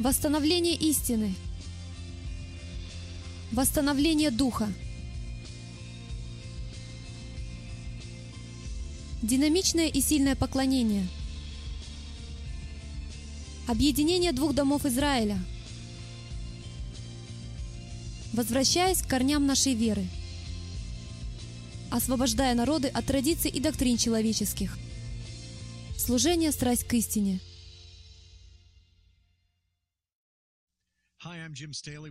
Восстановление истины. Восстановление духа. Динамичное и сильное поклонение. Объединение двух домов Израиля. Возвращаясь к корням нашей веры. Освобождая народы от традиций и доктрин человеческих. Служение «Страсть к истине».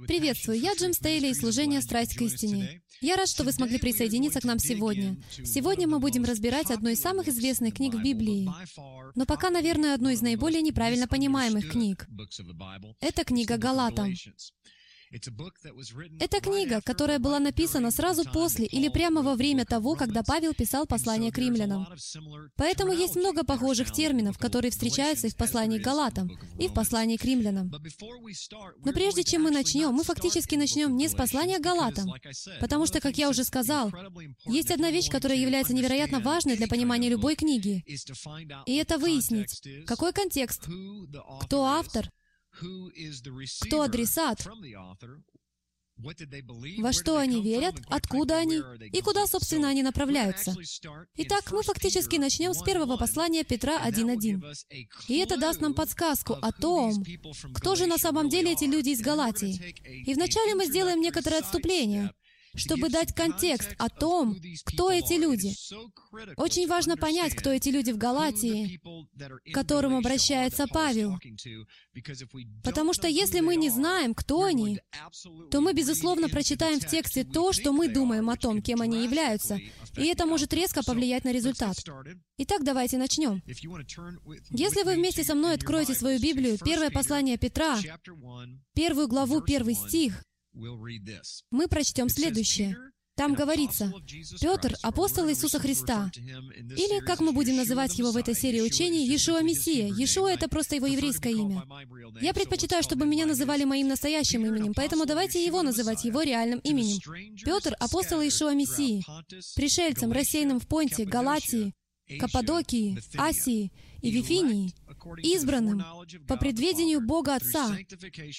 Приветствую, я Джим Стейли и служение «Страсть к истине». Я рад, что вы смогли присоединиться к нам сегодня. Сегодня мы будем разбирать одну из самых известных книг в Библии, но пока, наверное, одну из наиболее неправильно понимаемых книг. Это книга Галатам. Это книга, которая была написана сразу после или прямо во время того, когда Павел писал послание к Римлянам. Поэтому есть много похожих терминов, которые встречаются и в послании к Галатам, и в послании к Римлянам. Но прежде чем мы начнем, мы фактически начнем не с послания к Галатам, потому что, как я уже сказал, есть одна вещь, которая является невероятно важной для понимания любой книги, и это выяснить, какой контекст, кто автор, кто адресат, во что они верят, откуда они и куда, собственно, они направляются. Итак, мы фактически начнем с первого послания Петра 1:1. И это даст нам подсказку о том, кто же на самом деле эти люди из Галатии. И вначале мы сделаем некоторое отступление, чтобы дать контекст о том, кто эти люди. Очень важно понять, кто эти люди в Галатии, к которым обращается Павел. Потому что если мы не знаем, кто они, то мы, безусловно, прочитаем в тексте то, что мы думаем о том, кем они являются, и это может резко повлиять на результат. Итак, давайте начнем. Если вы вместе со мной откроете свою Библию, первое послание Петра, 1 главу, 1 стих, мы прочтем следующее. Там говорится: «Петр, апостол Иисуса Христа», или, как мы будем называть его в этой серии учений, Йешуа Мессия. Йешуа — это просто его еврейское имя. Я предпочитаю, чтобы меня называли моим настоящим именем, поэтому давайте его называть его реальным именем. Петр, апостол Йешуа Мессии, пришельцам, рассеянным в Понте, Галатии, Каппадокии, Асии и Вифинии, избранным по предведению Бога Отца,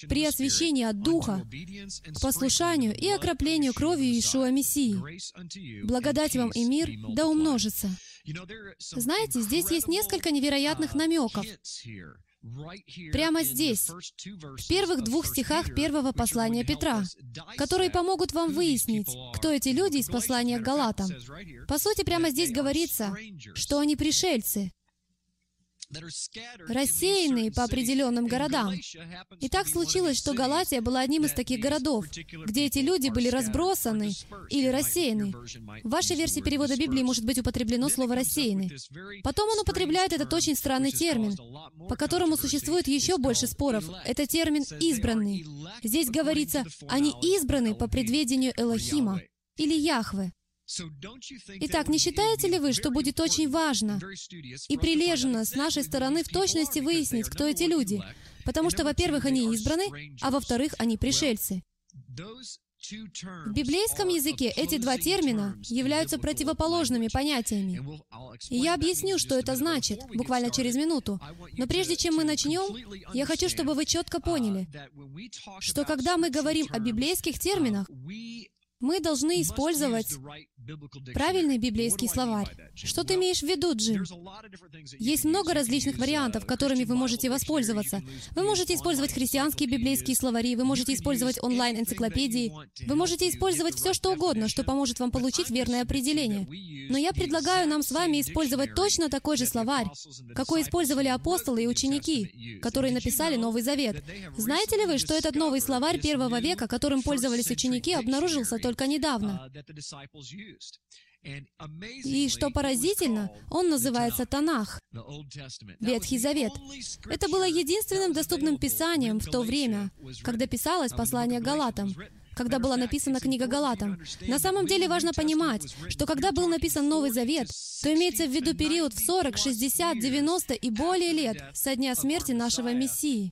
при освящении от Духа, к послушанию и окроплению кровью Йешуа Мессии. Благодать вам и мир да умножится. Знаете, здесь есть несколько невероятных намеков. Прямо здесь, в первых 2 стихах первого послания Петра, которые помогут вам выяснить, кто эти люди из послания к Галатам. По сути, прямо здесь говорится, что они пришельцы, рассеянные по определенным городам. И так случилось, что Галатия была одним из таких городов, где эти люди были разбросаны или рассеяны. В вашей версии перевода Библии может быть употреблено слово «рассеяны». Потом он употребляет этот очень странный термин, по которому существует еще больше споров. Это термин «избранный». Здесь говорится, они избраны по предведению Элохима или Яхве. Итак, не считаете ли вы, что будет очень важно и прилежно с нашей стороны в точности выяснить, кто эти люди? Потому что, во-первых, они избраны, а во-вторых, они пришельцы. В библейском языке эти два термина являются противоположными понятиями. И я объясню, что это значит, буквально через минуту. Но прежде чем мы начнем, я хочу, чтобы вы четко поняли, что когда мы говорим о библейских терминах, мы должны использовать правильный библейский словарь. Что ты имеешь в виду, Джим? Есть много различных вариантов, которыми вы можете воспользоваться. Вы можете использовать христианские библейские словари, вы можете использовать онлайн-энциклопедии, вы можете использовать все, что угодно, что поможет вам получить верное определение. Но я предлагаю нам с вами использовать точно такой же словарь, какой использовали апостолы и ученики, которые написали Новый Завет. Знаете ли вы, что этот новый словарь первого века, которым пользовались ученики, обнаружился только недавно? И, что поразительно, он называется Танах, Ветхий Завет. Это было единственным доступным писанием в то время, когда писалось послание к Галатам, когда была написана книга Галатам. На самом деле важно понимать, что когда был написан Новый Завет, то имеется в виду период в 40, 60, 90 и более лет со дня смерти нашего Мессии,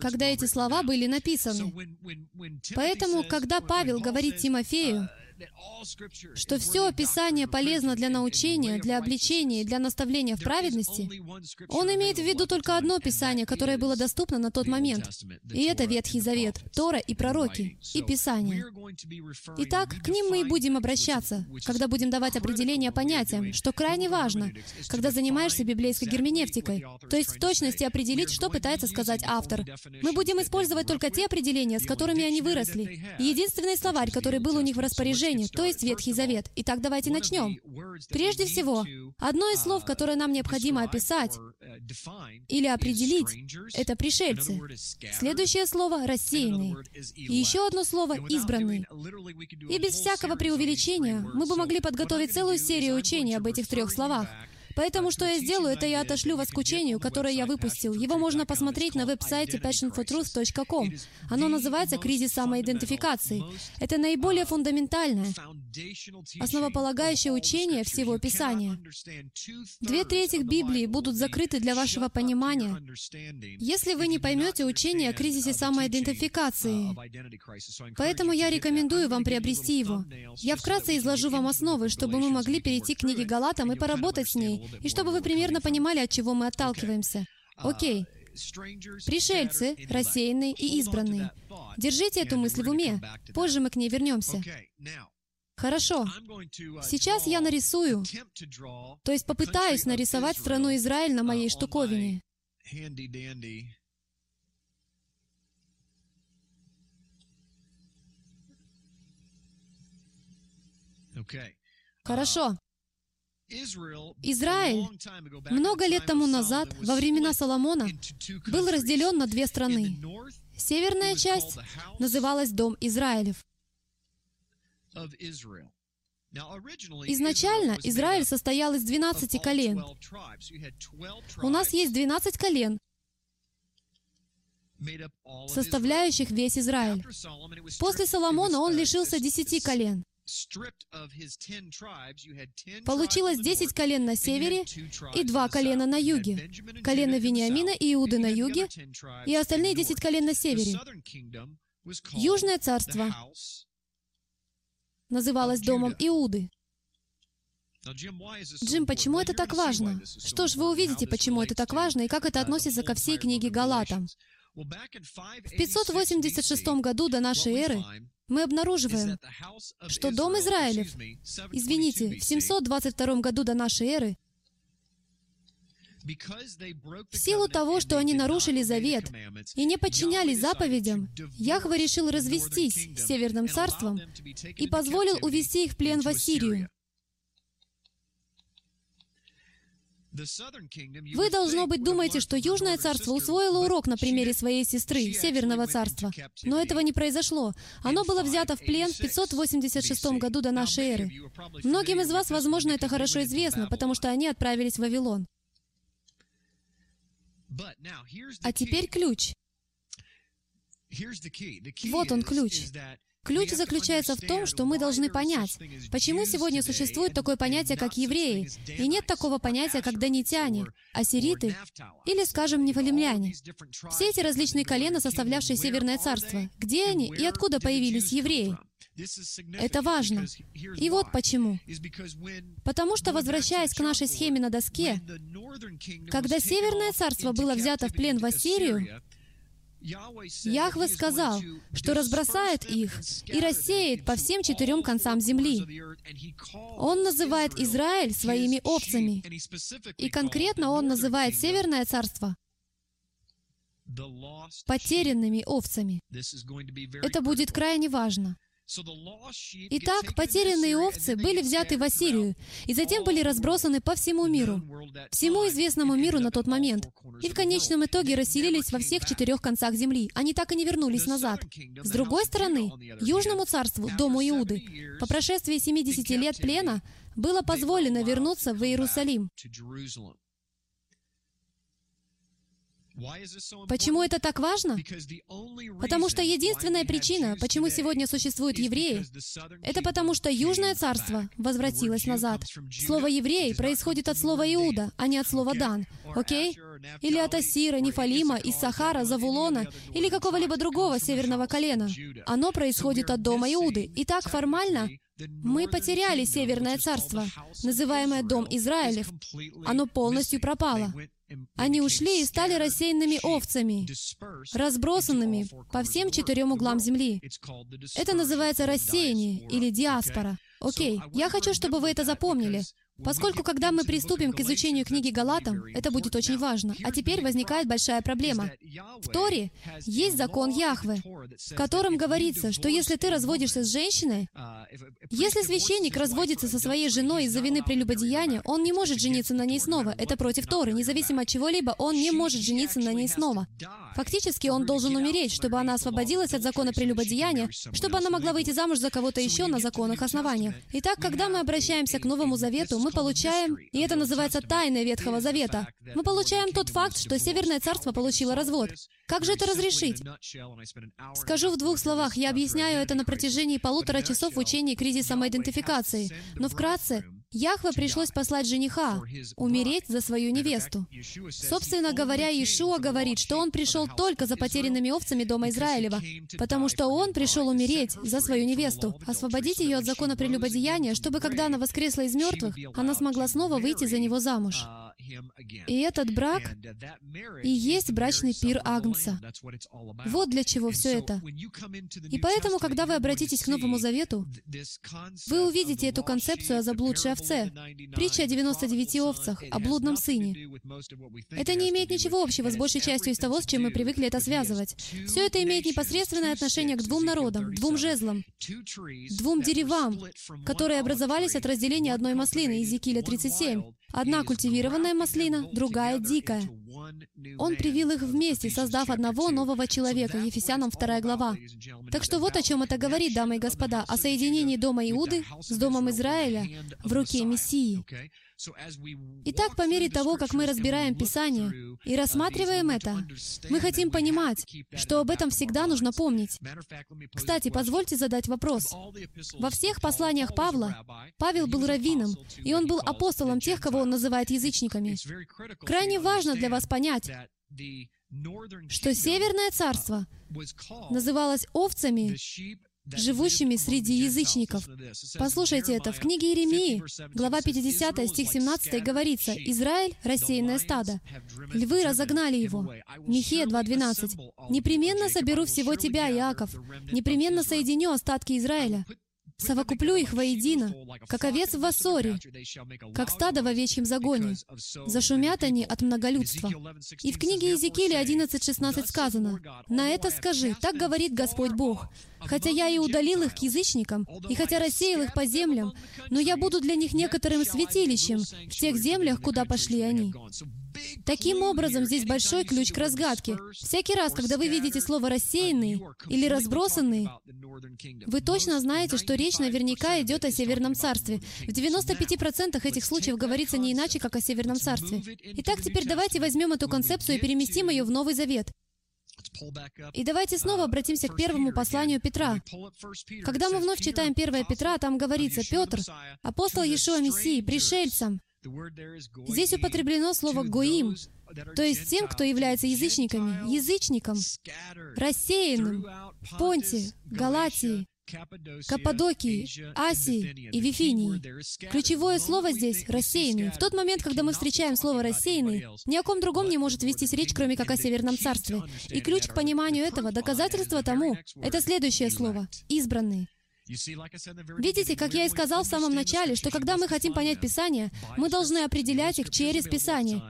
когда эти слова были написаны. Поэтому, когда Павел говорит Тимофею, что все Писание полезно для научения, для обличения и для наставления в праведности, он имеет в виду только одно Писание, которое было доступно на тот момент. И это Ветхий Завет, Тора и пророки, и Писание. Итак, к ним мы и будем обращаться, когда будем давать определение понятиям, что крайне важно, когда занимаешься библейской герменевтикой, то есть в точности определить, что пытается сказать автор. Мы будем использовать только те определения, с которыми они выросли. Единственный словарь, который был у них в распоряжении, то есть Ветхий Завет. Итак, давайте начнем. Прежде всего, одно из слов, которое нам необходимо описать или определить, это пришельцы. Следующее слово — рассеянные. И еще одно слово — избранные. И без всякого преувеличения мы бы могли подготовить целую серию учений об этих трех словах. Поэтому, что я сделаю, это я отошлю вас к учению, которое я выпустил. Его можно посмотреть на веб-сайте passionfortruth.com. Оно называется «Кризис самоидентификации». Это наиболее фундаментальное, основополагающее учение всего Писания. 2/3 Библии будут закрыты для вашего понимания, если вы не поймете учение о кризисе самоидентификации. Поэтому я рекомендую вам приобрести его. Я вкратце изложу вам основы, чтобы мы могли перейти к книге Галатам и поработать с ней, и чтобы вы примерно понимали, от чего мы отталкиваемся. Окей. Пришельцы, рассеянные и избранные. Держите эту мысль в уме. Позже мы к ней вернемся. Хорошо. Сейчас я нарисую, то есть попытаюсь нарисовать страну Израиль на моей штуковине. Хорошо. Израиль много лет тому назад, во времена Соломона, был разделен на две страны. Северная часть называлась Дом Израилев. Изначально Израиль состоял из 12 колен. У нас есть 12 колен, составляющих весь Израиль. После Соломона он лишился 10 колен. Получилось 10 колен на севере и 2 колена на юге. Колено Вениамина и Иуды на юге, и остальные 10 колен на севере. Южное царство называлось Домом Иуды. Джим, почему это так важно? Что ж, вы увидите, почему это так важно, и как это относится ко всей книге Галатам. В 586 году до нашей эры мы обнаруживаем, что Дом Израилев, извините, в 722 году до нашей эры, в силу того, что они нарушили завет и не подчинялись заповедям, Яхве решил развестись с Северным царством и позволил увести их в плен в Ассирию. Вы, должно быть, думаете, что Южное царство усвоило урок на примере своей сестры, Северного царства. Но этого не произошло. Оно было взято в плен в 586 году до нашей эры. Многим из вас, возможно, это хорошо известно, потому что они отправились в Вавилон. А теперь ключ. Вот он, ключ. Ключ заключается в том, что мы должны понять, почему сегодня существует такое понятие, как евреи, и нет такого понятия, как данитяне, ассириты или, скажем, нефалимляне. Все эти различные колена, составлявшие Северное царство, где они и откуда появились евреи? Это важно. И вот почему. Потому что, возвращаясь к нашей схеме на доске, когда Северное царство было взято в плен в Ассирию, Яхве сказал, что разбросает их и рассеет по всем 4 концам земли. Он называет Израиль своими овцами, и конкретно он называет Северное царство потерянными овцами. Это будет крайне важно. Итак, потерянные овцы были взяты в Ассирию, и затем были разбросаны по всему миру, всему известному миру на тот момент, и в конечном итоге расселились во всех 4 концах земли. Они так и не вернулись назад. С другой стороны, Южному царству, Дому Иуды, по прошествии 70 лет плена, было позволено вернуться в Иерусалим. Почему это так важно? Потому что единственная причина, почему сегодня существуют евреи, это потому что Южное царство возвратилось назад. Слово «евреи» происходит от слова «Иуда», а не от слова «Дан». Окей? или от Ассира, Нефалима, Иссахара, Завулона или какого-либо другого северного колена. Оно происходит от дома Иуды. И так формально мы потеряли Северное Царство, называемое Дом Израилев. Оно полностью пропало. Они ушли и стали рассеянными овцами, разбросанными по всем 4 углам земли. Это называется рассеяние или диаспора. Окей, я хочу, чтобы вы это запомнили, поскольку когда мы приступим к изучению книги Галатам, это будет очень важно. А теперь возникает большая проблема. В Торе есть закон Яхве, в котором говорится, что если ты разводишься с женщиной, если священник разводится со своей женой из-за вины прелюбодеяния, он не может жениться на ней снова. Это против Торы. Независимо от чего-либо, он не может жениться на ней снова. Фактически, он должен умереть, чтобы она освободилась от закона прелюбодеяния, чтобы она могла выйти замуж за кого-то еще на законных основаниях. Итак, когда мы обращаемся к Новому Завету, мы получаем, и это называется тайной Ветхого Завета, мы получаем тот факт, что Северное Царство получило развод. Как же это разрешить? Скажу в 2 словах, я объясняю это на протяжении 1,5 часа в учении кризиса самоидентификации, но вкратце, Яхве пришлось послать жениха, умереть за свою невесту. Собственно говоря, Йешуа говорит, что он пришел только за потерянными овцами дома Израилева, потому что он пришел умереть за свою невесту, освободить ее от закона прелюбодеяния, чтобы, когда она воскресла из мертвых, она смогла снова выйти за него замуж. И этот брак и есть брачный пир Агнца. Вот для чего все это. И поэтому, когда вы обратитесь к Новому Завету, вы увидите эту концепцию о заблудшей овце, притча о 99 овцах, о блудном сыне. Это не имеет ничего общего с большей частью из того, с чем мы привыкли это связывать. Все это имеет непосредственное отношение к 2 народам, 2 жезлам, 2 деревам, которые образовались от разделения одной маслины, Иезекииля 37. Одна культивированная маслина, другая дикая. Он привил их вместе, создав одного нового человека, Ефесянам 2 глава. Так что вот о чем это говорит, дамы и господа, о соединении дома Иуды с домом Израиля в руке Мессии. Итак, по мере того, как мы разбираем Писание и рассматриваем это, мы хотим понимать, что об этом всегда нужно помнить. Кстати, позвольте задать вопрос. Во всех посланиях Павла, Павел был раввином, и он был апостолом тех, кого он называет язычниками. Крайне важно для вас понять, что Северное Царство называлось овцами, живущими среди язычников. Послушайте это. В книге Иеремии, глава 50, стих 17, говорится: «Израиль — рассеянное стадо. Львы разогнали его». Михея 2:12. «Непременно соберу всего тебя, Иаков. Непременно соединю остатки Израиля. Совокуплю их воедино, как овец в воссоре, как стадо в овечьем загоне. Зашумят они от многолюдства». И в книге Иезекииля 11:16 сказано: «На это скажи, так говорит Господь Бог. Хотя я и удалил их к язычникам, и хотя рассеял их по землям, но я буду для них некоторым святилищем в тех землях, куда пошли они». Таким образом, здесь большой ключ к разгадке. Всякий раз, когда вы видите слово «рассеянные» или «разбросанные», вы точно знаете, что речь наверняка идет о Северном Царстве. В 95% этих случаев говорится не иначе, как о Северном Царстве. Итак, теперь давайте возьмем эту концепцию и переместим ее в Новый Завет. И давайте снова обратимся к первому посланию Петра. Когда мы вновь читаем 1 Петра, там говорится: «Петр, апостол Йешуа Мессии, пришельцам». Здесь употреблено слово «гоим», то есть тем, кто является язычниками, язычником, рассеянным в Понте, Галатии, Каппадокии, Асии и Вифинии. Ключевое слово здесь — «рассеянный». В тот момент, когда мы встречаем слово «рассеянный», ни о ком другом не может вестись речь, кроме как о Северном Царстве. И ключ к пониманию этого, доказательство тому, это следующее слово — «избранный». Видите, как я и сказал в самом начале, что когда мы хотим понять Писание, мы должны определять их через Писание.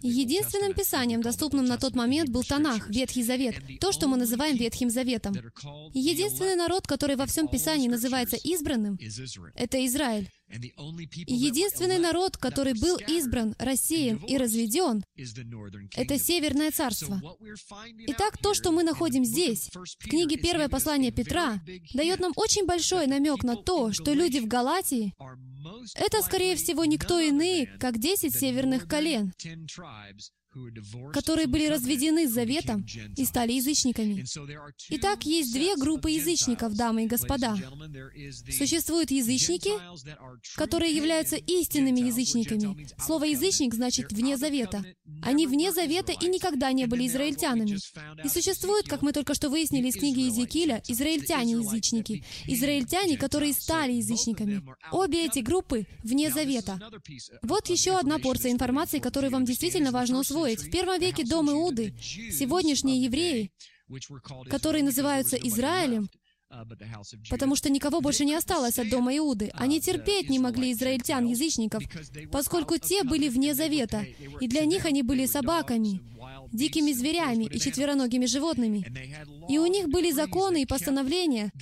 Единственным Писанием, доступным на тот момент, был Танах, Ветхий Завет, то, что мы называем Ветхим Заветом. Единственный народ, который во всем Писании называется избранным, это Израиль. И единственный народ, который был избран, рассеян и разведен, это Северное Царство. Итак, то, что мы находим здесь, в книге «Первое послание Петра», дает нам очень большой намек на то, что люди в Галатии — это, скорее всего, никто иные, как 10 северных колен, которые были разведены с заветом и стали язычниками. Итак, есть две группы язычников, дамы и господа. Существуют язычники, которые являются истинными язычниками. Слово «язычник» значит «вне завета». Они вне завета и никогда не были израильтянами. И существуют, как мы только что выяснили из книги Иезекииля, израильтяне-язычники, израильтяне, которые стали язычниками. Обе эти группы вне завета. Вот еще одна порция информации, которую вам действительно важно усвоить. В первом веке до Иуды сегодняшние евреи, которые называются Израилем, потому что никого больше не осталось от дома Иуды. Они терпеть не могли израильтян-язычников, поскольку те были вне завета, и для них они были собаками, дикими зверями и четвероногими животными. И у них были законы и постановления,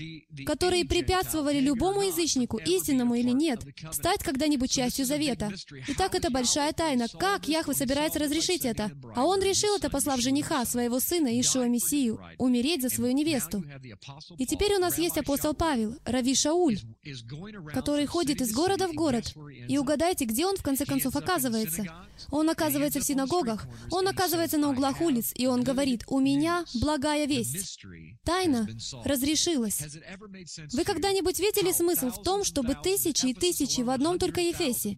которые препятствовали любому язычнику, истинному или нет, стать когда-нибудь частью завета. Итак, это большая тайна. Как Яхве собирается разрешить это? А он решил это, послав жениха, своего сына, Йешуа Мессию, умереть за свою невесту. И теперь у нас есть апостол Павел, Рави Шауль, который ходит из города в город. И угадайте, где он в конце концов оказывается? Он оказывается в синагогах, он оказывается на углах улиц, и он говорит: «У меня благая весть». Тайна разрешилась. Вы когда-нибудь видели смысл в том, чтобы тысячи и тысячи в одном только Ефесе,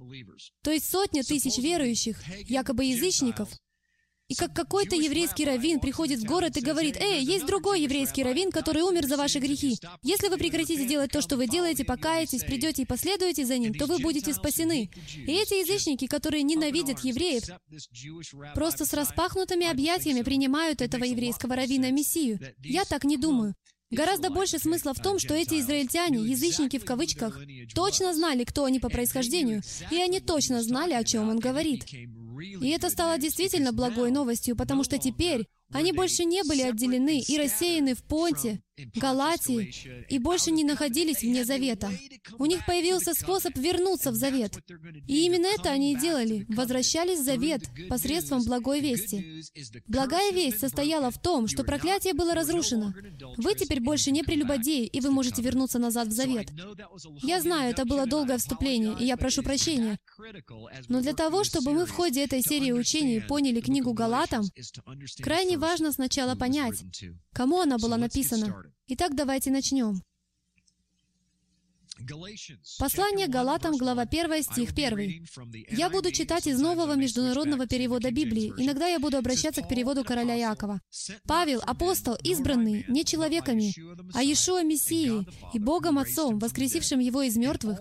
то есть сотня тысяч верующих, якобы язычников, и как какой-то еврейский раввин приходит в город и говорит: «Эй, есть другой еврейский раввин, который умер за ваши грехи. Если вы прекратите делать то, что вы делаете, покаетесь, придете и последуете за ним, то вы будете спасены». И эти язычники, которые ненавидят евреев, просто с распахнутыми объятиями принимают этого еврейского раввина Мессию. Я так не думаю. Гораздо больше смысла в том, что эти израильтяне, язычники в кавычках, точно знали, кто они по происхождению, и они точно знали, о чем он говорит. И это стало действительно благой новостью, потому что теперь они больше не были отделены и рассеяны в Понте, Галатии, и больше не находились вне завета. У них появился способ вернуться в завет. И именно это они и делали, возвращались в завет посредством благой вести. Благая весть состояла в том, что проклятие было разрушено. Вы теперь больше не прелюбодеи, и вы можете вернуться назад в завет. Я знаю, это было долгое вступление, и я прошу прощения. Но для того, чтобы мы в ходе этой серии учений поняли книгу Галатам, крайне важно сначала понять, кому она была написана. Итак, давайте начнем. Послание к Галатам, глава 1, стих 1. Я буду читать из нового международного перевода Библии. Иногда я буду обращаться к переводу короля Иакова. «Павел, апостол, избранный не человеками, а Йешуа Мессией и Богом Отцом, воскресившим его из мертвых,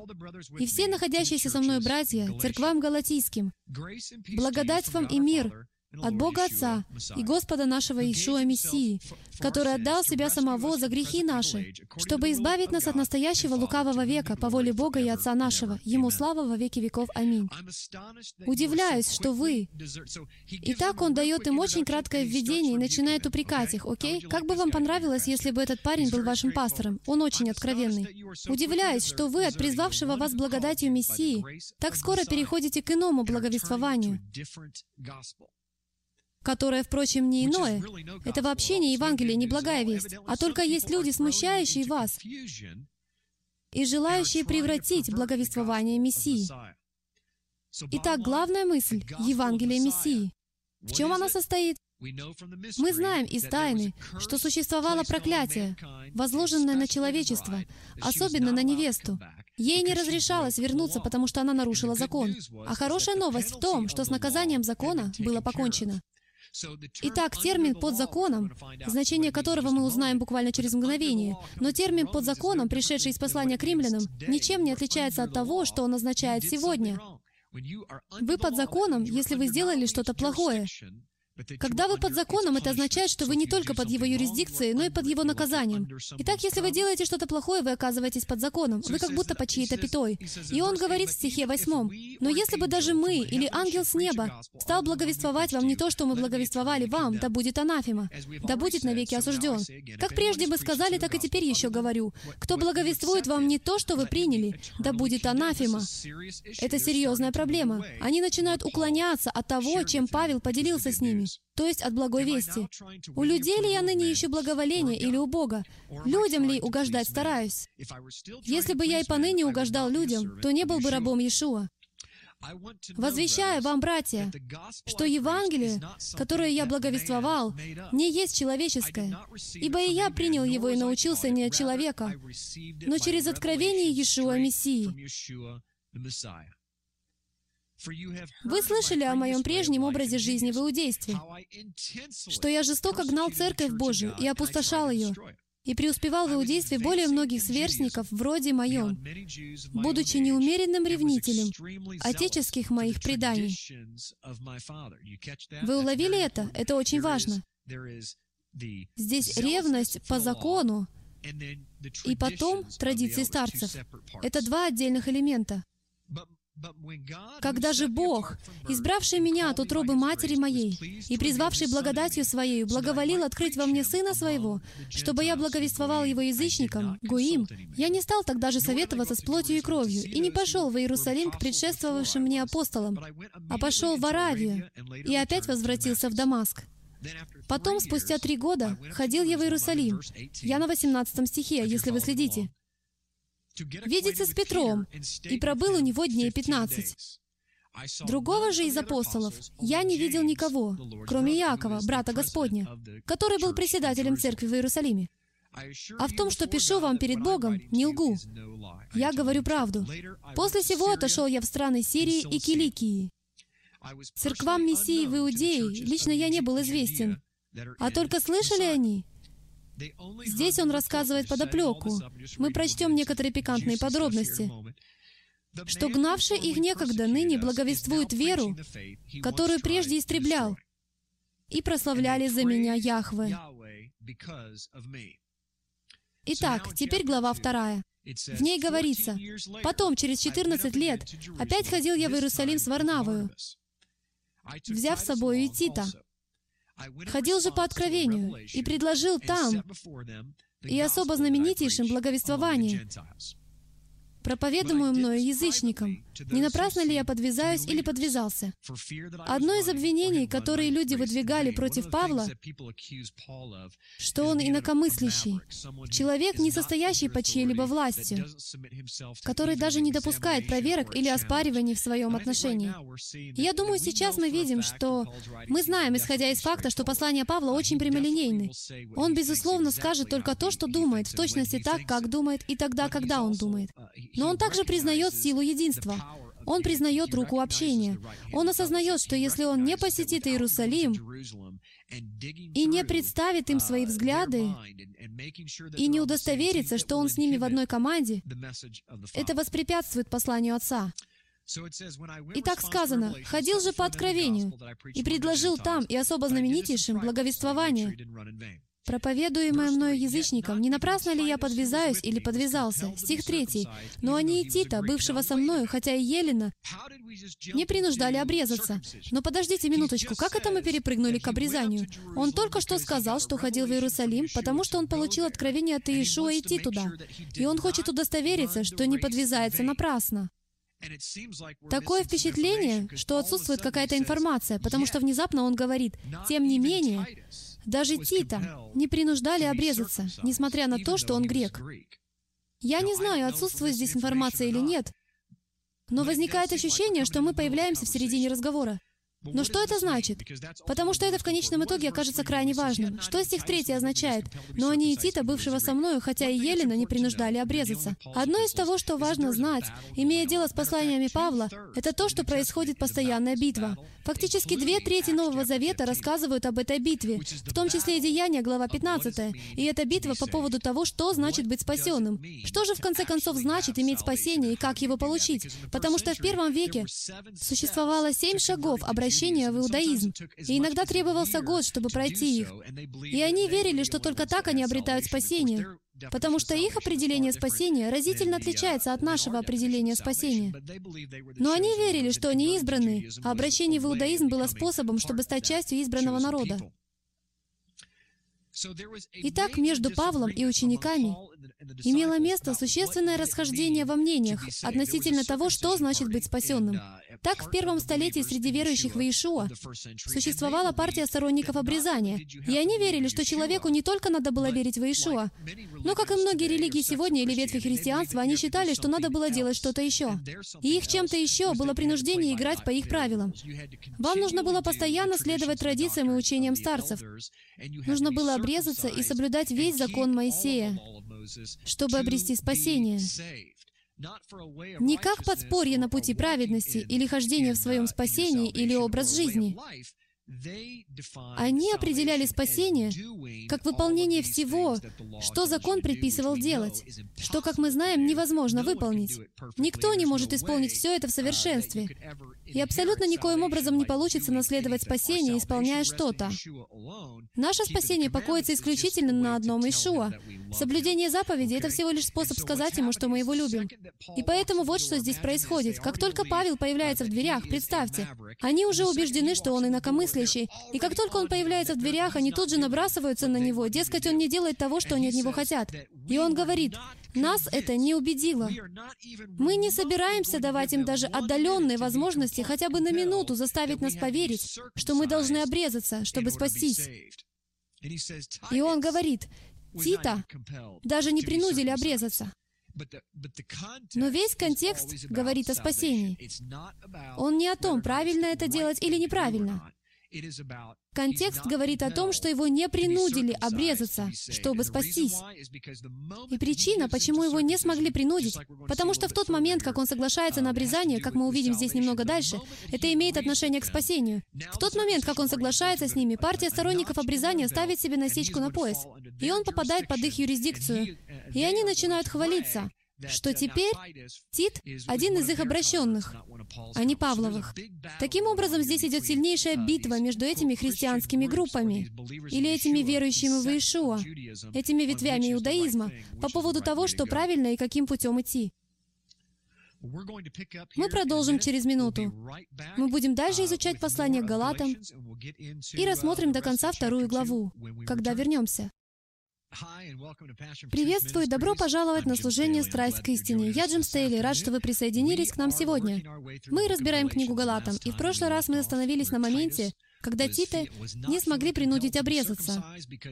и все находящиеся со мной братья, церквам галатийским, благодать вам и мир от Бога Отца и Господа нашего Йешуа Мессии, который отдал Себя Самого за грехи наши, чтобы избавить нас от настоящего лукавого века по воле Бога и Отца нашего. Ему слава во веки веков. Аминь». Удивляюсь, что вы... Итак, он дает им очень краткое введение и начинает упрекать их, окей? Как бы вам понравилось, если бы этот парень был вашим пастором? Он очень откровенный. Удивляюсь, что вы, от призвавшего вас благодатью Мессии, так скоро переходите к иному благовествованию, которое, впрочем, не иное. Это вообще не Евангелие, не благая весть, а только есть люди, смущающие вас и желающие превратить благовествование Мессии. Итак, главная мысль — Евангелие Мессии. В чем она состоит? Мы знаем из Тайны, что существовало проклятие, возложенное на человечество, особенно на невесту. Ей не разрешалось вернуться, потому что она нарушила закон. А хорошая новость в том, что с наказанием закона было покончено. Итак, термин «под законом», значение которого мы узнаем буквально через мгновение, но термин «под законом», пришедший из послания к Римлянам, ничем не отличается от того, что он означает сегодня. Вы под законом, если вы сделали что-то плохое. Когда вы под законом, это означает, что вы не только под его юрисдикцией, но и под его наказанием. Итак, если вы делаете что-то плохое, вы оказываетесь под законом. Вы как будто под чьей-то пятой. И он говорит в стихе 8: «Но если бы даже мы, или ангел с неба, стал благовествовать вам не то, что мы благовествовали вам, да будет анафема, да будет навеки осужден». Как прежде мы сказали, так и теперь еще говорю: кто благовествует вам не то, что вы приняли, да будет анафема. Это серьезная проблема. Они начинают уклоняться от того, чем Павел поделился с ними. То есть от благой вести. У людей ли я ныне ищу благоволение или у Бога? Людям ли угождать стараюсь? Если бы я и поныне угождал людям, то не был бы рабом Йешуа. Возвещаю вам, братья, что Евангелие, которое я благовествовал, не есть человеческое, ибо и я принял его и научился не от человека, но через откровение Йешуа Мессии. Вы слышали о моем прежнем образе жизни в иудействе, что я жестоко гнал Церковь Божию и опустошал ее, и преуспевал в иудействе более многих сверстников вроде моем, будучи неумеренным ревнителем отеческих моих преданий. Вы уловили это? Это очень важно. Здесь ревность по закону и потом традиции старцев. Это два отдельных элемента. Когда же Бог, избравший меня от утробы матери моей и призвавший благодатью Своею, благоволил открыть во мне Сына Своего, чтобы я благовествовал Его язычникам, Гуим, я не стал тогда же советоваться с плотью и кровью и не пошел в Иерусалим к предшествовавшим мне апостолам, а пошел в Аравию и опять возвратился в Дамаск. Потом, спустя 3 года, ходил я в Иерусалим. Я на 18 стихе, если вы следите. Видеться с Петром, и пробыл у него дней 15. Другого же из апостолов я не видел никого, кроме Иакова, брата Господня, который был председателем церкви в Иерусалиме. А в том, что пишу вам перед Богом, не лгу. Я говорю правду. После сего отошел я в страны Сирии и Киликии. Церквам Мессии в Иудее лично я не был известен, а только слышали они. Здесь он рассказывает подоплеку. Мы прочтем некоторые пикантные подробности. Что гнавший их некогда ныне благовествует веру, которую прежде истреблял, и прославляли за меня Яхве. Итак, теперь глава 2. В ней говорится: «Потом, через 14 лет, опять ходил я в Иерусалим с Варнавою, взяв с собою и Тита. Ходил же по откровению и предложил там и особо знаменитейшим благовествование, проповедуемую мною язычникам. Не напрасно ли я подвязаюсь или подвязался? Одно из обвинений, которые люди выдвигали против Павла, что он инакомыслящий, человек, не состоящий под чьей-либо властью, который даже не допускает проверок или оспариваний в своем отношении. Я думаю, сейчас мы видим, что мы знаем, исходя из факта, что послания Павла очень прямолинейны. Он, безусловно, скажет только то, что думает, в точности так, как думает, и тогда, когда он думает. Но он также признает силу единства. Он признает руку общения. Он осознает, что если он не посетит Иерусалим и не представит им свои взгляды, и не удостоверится, что он с ними в одной команде, это воспрепятствует посланию Отца. И так сказано: «Ходил же по откровению и предложил там и особо знаменитейшим благовествование, проповедуемое мною язычникам, не напрасно ли я подвязаюсь или подвязался?» Стих 3. «Но они и Тита, бывшего со мною, хотя и Елена, не принуждали обрезаться». Но подождите минуточку, как это мы перепрыгнули к обрезанию? Он только что сказал, что ходил в Иерусалим, потому что он получил откровение от Иешуа идти туда. И он хочет удостовериться, что не подвязается напрасно. Такое впечатление, что отсутствует какая-то информация, потому что внезапно он говорит: «Тем не менее, даже Тита не принуждали обрезаться, несмотря на то, что он грек». Я не знаю, отсутствует здесь информация или нет, но возникает ощущение, что мы появляемся в середине разговора. Но что это значит? Потому что это в конечном итоге окажется крайне важным. Что стих 3 означает? «Но они и Тита, бывшего со мною, хотя и Елена, не принуждали обрезаться». Одно из того, что важно знать, имея дело с посланиями Павла, это то, что происходит постоянная битва. Фактически 2/3 Нового Завета рассказывают об этой битве, в том числе и Деяния, глава 15. И эта битва по поводу того, что значит быть спасенным. Что же в конце концов значит иметь спасение и как его получить? Потому что в первом веке существовало 7 шагов обращения в иудаизм, и иногда требовался год, чтобы пройти их. И они верили, что только так они обретают спасение, потому что их определение спасения разительно отличается от нашего определения спасения. Но они верили, что они избраны, а обращение в иудаизм было способом, чтобы стать частью избранного народа. Итак, между Павлом и учениками имело место существенное расхождение во мнениях относительно того, что значит быть спасенным. Так, в первом столетии среди верующих в Иешуа существовала партия сторонников обрезания, и они верили, что человеку не только надо было верить в Иешуа, но, как и многие религии сегодня или ветви христианства, они считали, что надо было делать что-то еще. И их чем-то еще было принуждение играть по их правилам. Вам нужно было постоянно следовать традициям и учениям старцев. Нужно было обрезаться и соблюдать весь закон Моисея, чтобы обрести спасение. Не как подспорье на пути праведности или хождение в своем спасении или образ жизни. Они определяли спасение как выполнение всего, что закон предписывал делать, что, как мы знаем, невозможно выполнить. Никто не может исполнить все это в совершенстве, и абсолютно никоим образом не получится наследовать спасение, исполняя что-то. Наше спасение покоится исключительно на одном Иешуа. Соблюдение заповедей — это всего лишь способ сказать ему, что мы его любим. И поэтому вот что здесь происходит. Как только Павел появляется в дверях, представьте, они уже убеждены, что он инакомыслящий. И как только он появляется в дверях, они тут же набрасываются на него. Дескать, он не делает того, что они от него хотят. И он говорит: «Нас это не убедило. Мы не собираемся давать им даже отдаленные возможности хотя бы на минуту заставить нас поверить, что мы должны обрезаться, чтобы спастись». И он говорит: «Тита даже не принудили обрезаться». Но весь контекст говорит о спасении. Он не о том, правильно это делать или неправильно. Контекст говорит о том, что его не принудили обрезаться, чтобы спастись. И причина, почему его не смогли принудить, потому что в тот момент, как он соглашается на обрезание, как мы увидим здесь немного дальше, это имеет отношение к спасению. В тот момент, как он соглашается с ними, партия сторонников обрезания ставит себе насечку на пояс, и он попадает под их юрисдикцию. И они начинают хвалиться, что теперь Тит — один из их обращенных, а не Павловых. Таким образом, здесь идет сильнейшая битва между этими христианскими группами или этими верующими в Иешуа, этими ветвями иудаизма, по поводу того, что правильно и каким путем идти. Мы продолжим через минуту. Мы будем дальше изучать послание к Галатам и рассмотрим до конца 2 главу, когда вернемся. Приветствую, добро пожаловать на служение «Страсть к истине». Я Джим Стейли, рад, что вы присоединились к нам сегодня. Мы разбираем книгу Галатам, и в прошлый раз мы остановились на моменте, когда Тита не смогли принудить обрезаться,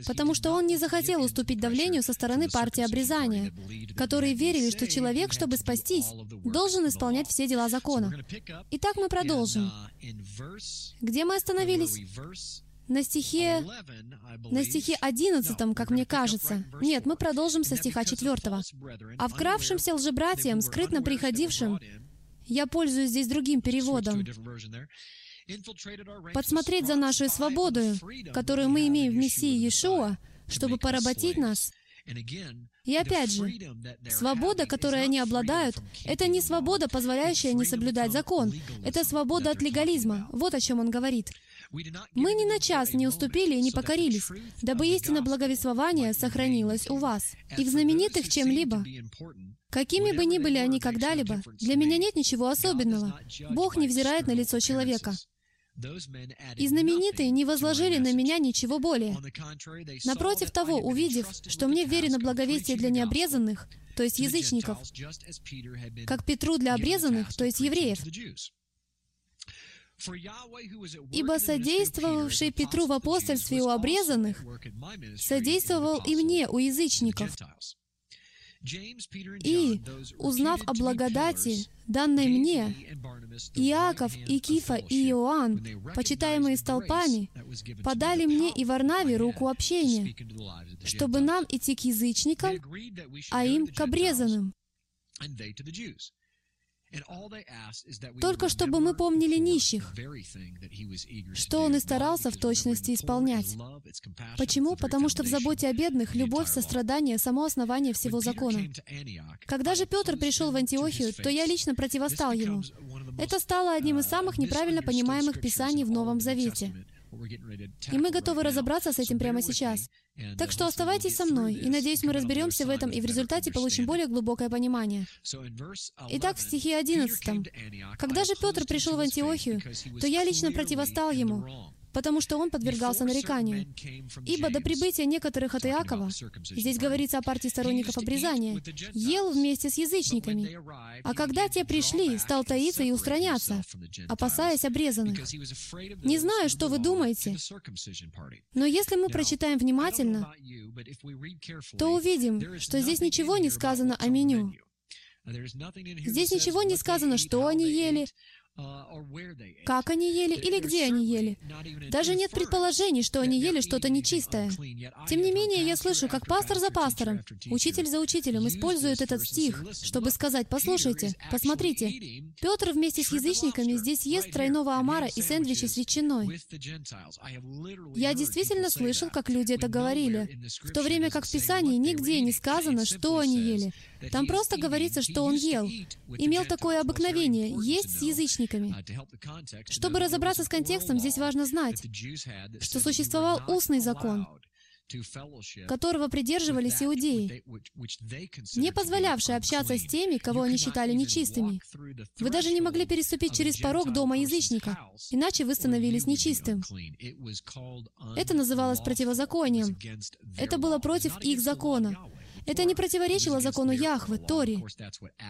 потому что он не захотел уступить давлению со стороны партии обрезания, которые верили, что человек, чтобы спастись, должен исполнять все дела закона. Итак, мы продолжим. Где мы остановились? На стихе 11, как мне кажется. Нет, мы продолжим со стиха 4. «А вкравшимся лжебратьям, скрытно приходившим...» Я пользуюсь здесь другим переводом. «Подсмотреть за нашу свободу, которую мы имеем в Мессии Иешуа, чтобы поработить нас». И опять же, свобода, которой они обладают, это не свобода, позволяющая не соблюдать закон. Это свобода от легализма. Вот о чем он говорит. «Мы ни на час не уступили и не покорились, дабы истина благовествования сохранилась у вас». И в знаменитых чем-либо, какими бы ни были они когда-либо, для меня нет ничего особенного. Бог не взирает на лицо человека. И знаменитые не возложили на меня ничего более. Напротив того, увидев, что мне верено благовестие для необрезанных, то есть язычников, как Петру для обрезанных, то есть евреев. «Ибо содействовавший Петру в апостольстве у обрезанных, содействовал и мне у язычников. И, узнав о благодати, данной мне, Иаков, и Кифа, и Иоанн, почитаемые столпами, подали мне и Варнаве руку общения, чтобы нам идти к язычникам, а им к обрезанным. Только чтобы мы помнили нищих, что он и старался в точности исполнять». Почему? Потому что в заботе о бедных любовь, сострадание — само основание всего закона. Когда же Петр пришел в Антиохию, то я лично противостал ему. Это стало одним из самых неправильно понимаемых писаний в Новом Завете. И мы готовы разобраться с этим прямо сейчас. Так что оставайтесь со мной, и, надеюсь, мы разберемся в этом, и в результате получим более глубокое понимание. Итак, в стихе 11. «Когда же Петр пришел в Антиохию, то я лично противостал ему, потому что он подвергался нареканию. Ибо до прибытия некоторых от Иакова, здесь говорится о партии сторонников обрезания, ел вместе с язычниками. А когда те пришли, стал таиться и устраняться, опасаясь обрезанных. Не знаю, что вы думаете, но если мы прочитаем внимательно, то увидим, что здесь ничего не сказано о меню. Здесь ничего не сказано, что они ели, как они ели или где они ели. Даже нет предположений, что они ели что-то нечистое. Тем не менее, я слышу, как пастор за пастором, учитель за учителем использует этот стих, чтобы сказать: «Послушайте, посмотрите, Петр вместе с язычниками здесь ест тройного омара и сэндвичи с ветчиной». Я действительно слышал, как люди это говорили, в то время как в Писании нигде не сказано, что они ели. Там просто говорится, что он ел, имел такое обыкновение есть с язычниками. Чтобы разобраться с контекстом, здесь важно знать, что существовал устный закон, которого придерживались иудеи, не позволявшие общаться с теми, кого они считали нечистыми. Вы даже не могли переступить через порог дома язычника, иначе вы становились нечистым. Это называлось противозаконием. Это было против их закона. Это не противоречило закону Яхве, Торе.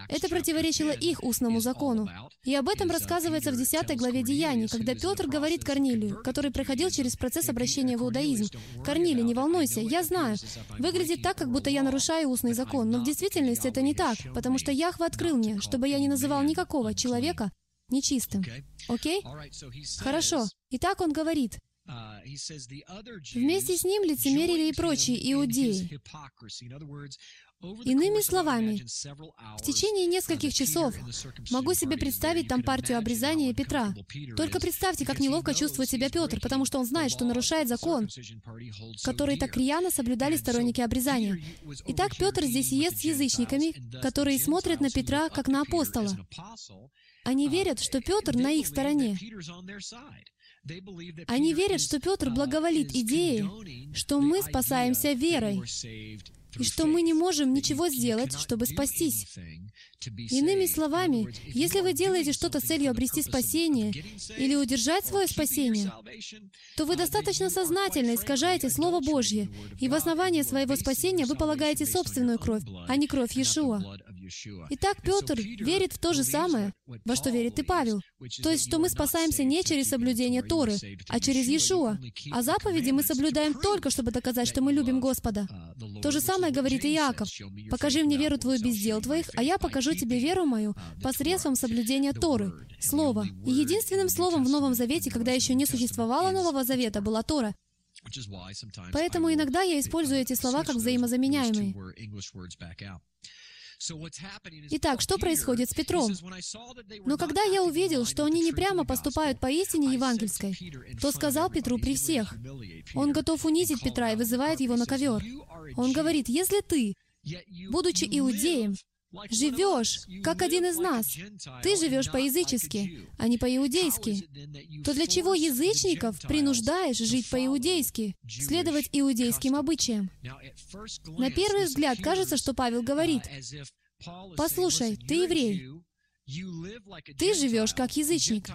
Это противоречило их устному закону. И об этом рассказывается в 10 главе Деяний, когда Петр говорит Корнилию, который проходил через процесс обращения в иудаизм: «Корнилий, не волнуйся, я знаю, выглядит так, как будто я нарушаю устный закон, но в действительности это не так, потому что Яхве открыл мне, чтобы я не называл никакого человека нечистым». Окей? Хорошо. Итак, он говорит: «Вместе с ним лицемерили и прочие иудеи». Иными словами, в течение нескольких часов могу себе представить там партию обрезания и Петра. Только представьте, как неловко чувствует себя Петр, потому что он знает, что нарушает закон, который так рьяно соблюдали сторонники обрезания. Итак, Петр здесь ест с язычниками, которые смотрят на Петра как на апостола. Они верят, что Петр на их стороне. Они верят, что Петр благоволит идее, что мы спасаемся верой, и что мы не можем ничего сделать, чтобы спастись. Иными словами, если вы делаете что-то с целью обрести спасение или удержать свое спасение, то вы достаточно сознательно искажаете Слово Божье, и в основании своего спасения вы полагаете собственную кровь, а не кровь Йешуа. Итак, Петр верит в то же самое, во что верит и Павел, то есть, что мы спасаемся не через соблюдение Торы, а через Йешуа, а заповеди мы соблюдаем только, чтобы доказать, что мы любим Господа. То же самое говорит и Иаков: «Покажи мне веру твою без дел твоих, а я покажу тебе веру мою посредством соблюдения Торы», Слова. И единственным словом в Новом Завете, когда еще не существовало Нового Завета, была Тора. Поэтому иногда я использую эти слова как взаимозаменяемые. Итак, что происходит с Петром? «Но когда я увидел, что они не прямо поступают по истине евангельской, то сказал Петру при всех». Он готов унизить Петра и вызывает его на ковер. Он говорит: «Если ты, будучи иудеем, живешь, как один из нас, ты живешь по-язычески, а не по-иудейски, то для чего язычников принуждаешь жить по-иудейски, следовать иудейским обычаям?» На первый взгляд кажется, что Павел говорит: «Послушай, ты еврей, ты живешь как язычник.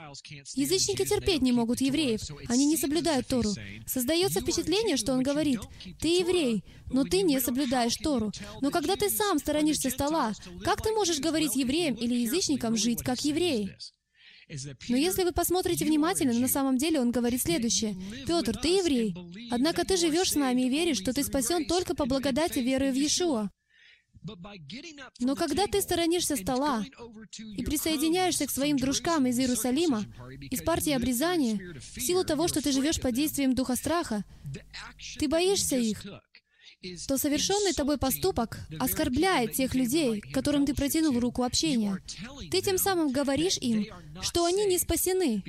Язычники терпеть не могут евреев, они не соблюдают Тору». Создается впечатление, что он говорит: «Ты еврей, но ты не соблюдаешь Тору. Но когда ты сам сторонишься стола, как ты можешь говорить евреям или язычникам жить как евреи?» Но если вы посмотрите внимательно, на самом деле он говорит следующее: «Петр, ты еврей, однако ты живешь с нами и веришь, что ты спасен только по благодати веры в Йешуа. Но когда ты сторонишься стола и присоединяешься к своим дружкам из Иерусалима, из партии обрезания, в силу того, что ты живешь под действием духа страха, ты боишься их, то совершенный тобой поступок оскорбляет тех людей, которым ты протянул руку общения. Ты тем самым говоришь им, что они не спасены,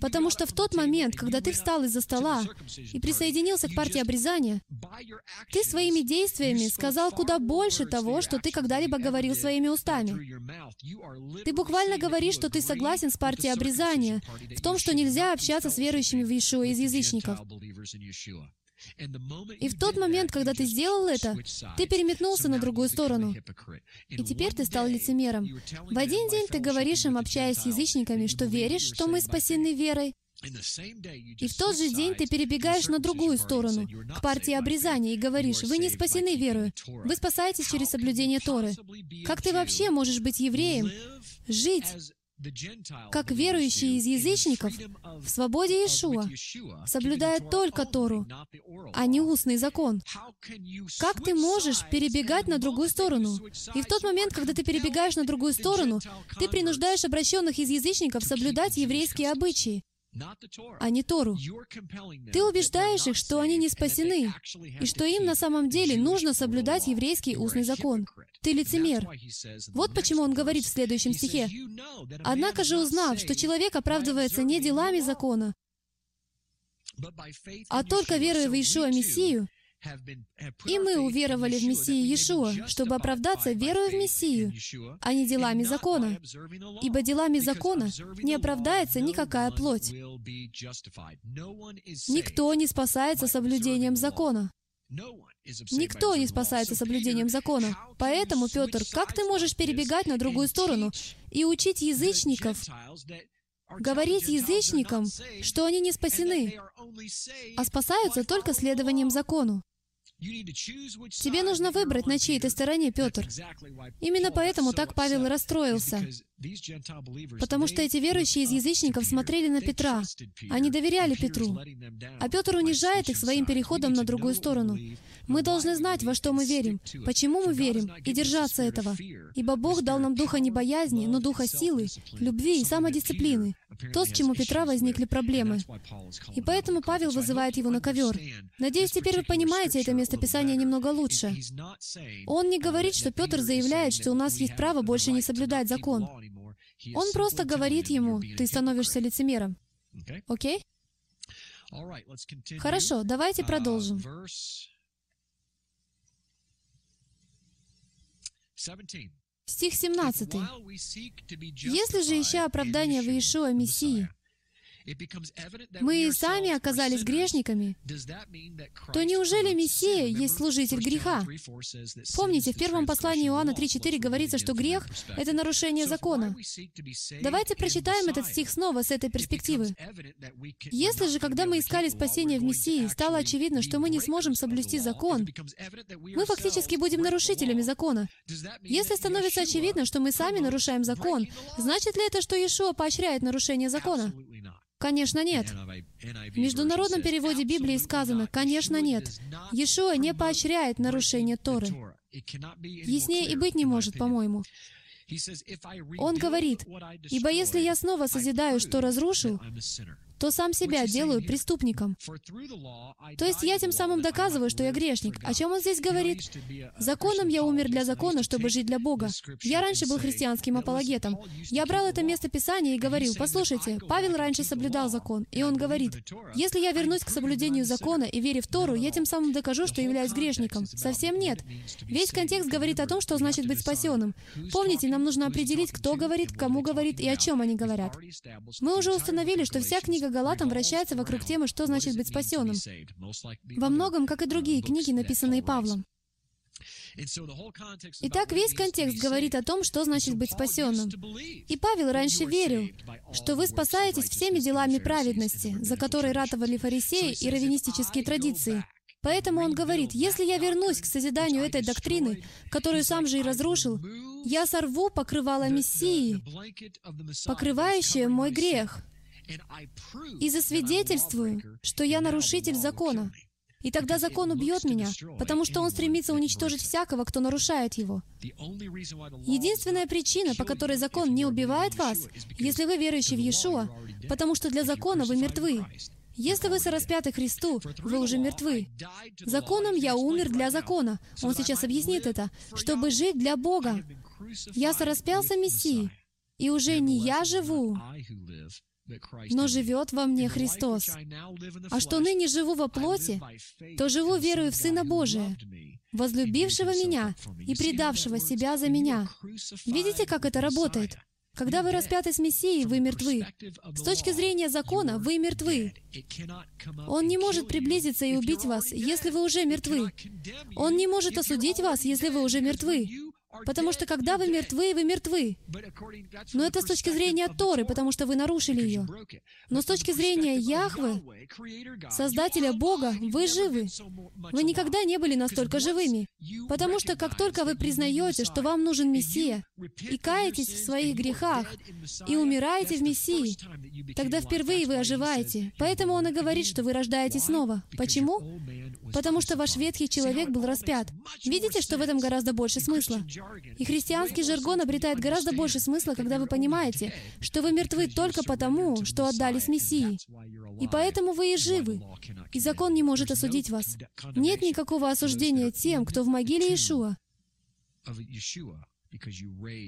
потому что в тот момент, когда ты встал из-за стола и присоединился к партии обрезания, ты своими действиями сказал куда больше того, что ты когда-либо говорил своими устами. Ты буквально говоришь, что ты согласен с партией обрезания в том, что нельзя общаться с верующими в Йешуа из язычников. И в тот момент, когда ты сделал это, ты переметнулся на другую сторону. И теперь ты стал лицемером. В один день ты говоришь им, общаясь с язычниками, что веришь, что мы спасены верой, И в тот же день ты перебегаешь на другую сторону, к партии обрезания, и говоришь: «Вы не спасены верою, вы спасаетесь через соблюдение Торы». Как ты вообще можешь быть евреем, жить как верующие из язычников в свободе Иешуа, соблюдая только Тору, а не устный закон? Как ты можешь перебегать на другую сторону? И в тот момент, когда ты перебегаешь на другую сторону, ты принуждаешь обращенных из язычников соблюдать еврейские обычаи, а не Тору. Ты убеждаешь их, что они не спасены, и что им на самом деле нужно соблюдать еврейский устный закон. Ты лицемер. Вот почему он говорит в следующем стихе: «Однако же, узнав, что человек оправдывается не делами закона, а только верой в Йешуа Мессию, и мы уверовали в Мессию Иешуа, чтобы оправдаться верою в Мессию, а не делами закона. Ибо делами закона не оправдается никакая плоть». Никто не спасается соблюдением закона. Никто не спасается соблюдением закона. Поэтому, Петр, как ты можешь перебегать на другую сторону и учить язычников, говорить язычникам, что они не спасены, а спасаются только следованием закону? Тебе нужно выбрать, на чьей ты стороне, Петр. Именно поэтому так Павел и расстроился. Потому что эти верующие из язычников смотрели на Петра. Они доверяли Петру. А Петр унижает их своим переходом на другую сторону. Мы должны знать, во что мы верим, почему мы верим, и держаться этого. Ибо Бог дал нам духа не боязни, но духа силы, любви и самодисциплины. То, с чем у Петра возникли проблемы. И поэтому Павел вызывает его на ковер. Надеюсь, теперь вы понимаете это местописание немного лучше. Он не говорит, что Петр заявляет, что у нас есть право больше не соблюдать закон. Он просто говорит ему: «Ты становишься лицемером». Окей? Хорошо, давайте продолжим. 17. Стих 17. «Если же, ища оправдания в Иешуа Мессии, мы и сами оказались грешниками, то неужели Мессия есть служитель греха?» Помните, в первом послании Иоанна 3:4 говорится, что грех — это нарушение закона. Давайте прочитаем этот стих снова с этой перспективы. «Если же, когда мы искали спасение в Мессии, стало очевидно, что мы не сможем соблюсти закон, мы фактически будем нарушителями закона. Если становится очевидно, что мы сами нарушаем закон, значит ли это, что Иешуа поощряет нарушение закона?» Конечно, нет. В международном переводе Библии сказано: «Конечно, нет». Иешуа не поощряет нарушение Торы. Яснее и быть не может, по-моему. Он говорит: «Ибо если я снова созидаю, что разрушил, то сам себя делаю преступником». То есть я тем самым доказываю, что я грешник. О чем он здесь говорит? «Законом я умер для закона, чтобы жить для Бога». Я раньше был христианским апологетом. Я брал это место Писания и говорил: «Послушайте, Павел раньше соблюдал закон». И он говорит: «Если я вернусь к соблюдению закона и вере в Тору, я тем самым докажу, что являюсь грешником». Совсем нет. Весь контекст говорит о том, что значит быть спасенным. Помните, нам нужно определить, кто говорит, кому говорит и о чем они говорят. Мы уже установили, что вся книга Галатам вращается вокруг темы, что значит быть спасенным. Во многом, как и другие книги, написанные Павлом. Итак, весь контекст говорит о том, что значит быть спасенным. И Павел раньше верил, что вы спасаетесь всеми делами праведности, за которые ратовали фарисеи и раввинистические традиции. Поэтому он говорит: «Если я вернусь к созиданию этой доктрины, которую сам же и разрушил, я сорву покрывало Мессии, покрывающее мой грех, и засвидетельствую, что я нарушитель закона. И тогда закон убьет меня, потому что он стремится уничтожить всякого, кто нарушает его». Единственная причина, по которой закон не убивает вас, если вы верующий в Иешуа, потому что для закона вы мертвы. Если вы сораспяты Христу, вы уже мертвы. «Законом я умер для закона». Он сейчас объяснит это. «Чтобы жить для Бога. Я сораспялся Мессии, и уже не я живу, но живет во мне Христос. А что ныне живу во плоти, то живу верою в Сына Божия, возлюбившего меня и предавшего себя за меня». Видите, как это работает? Когда вы распяты с Мессией, вы мертвы. С точки зрения закона, вы мертвы. Он не может приблизиться и убить вас, если вы уже мертвы. Он не может осудить вас, если вы уже мертвы. Потому что когда вы мертвы, вы мертвы. Но это с точки зрения Торы, потому что вы нарушили ее. Но с точки зрения Яхве, Создателя Бога, вы живы. Вы никогда не были настолько живыми. Потому что как только вы признаете, что вам нужен Мессия, и каетесь в своих грехах, и умираете в Мессии, тогда впервые вы оживаете. Поэтому он и говорит, что вы рождаетесь снова. Почему? Потому что ваш ветхий человек был распят. Видите, что в этом гораздо больше смысла? И христианский жаргон обретает гораздо больше смысла, когда вы понимаете, что вы мертвы только потому, что отдались Мессии. И поэтому вы и живы. И закон не может осудить вас. Нет никакого осуждения тем, кто в могиле Иешуа,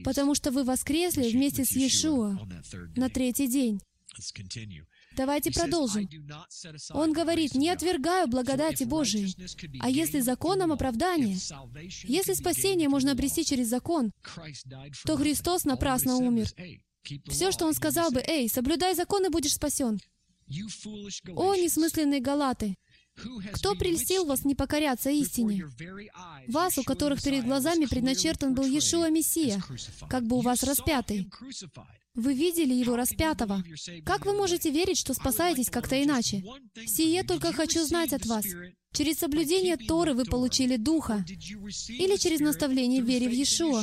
потому что вы воскресли вместе с Иешуа на третий день. Давайте продолжим. Он говорит: «Не отвергаю благодати Божией, а если законом оправдание, если спасение можно обрести через закон, то Христос напрасно умер». Все, что Он сказал бы: «Эй, соблюдай закон, и будешь спасен». О, несмысленные галаты! Кто прельстил вас не покоряться истине? Вас, у которых перед глазами предначертан был Йешуа Мессия, как бы у вас распятый. Вы видели его распятого. Как вы можете верить, что спасаетесь как-то иначе? Сие только хочу знать от вас. Через соблюдение Торы вы получили Духа или через наставление в вере в Йешуа?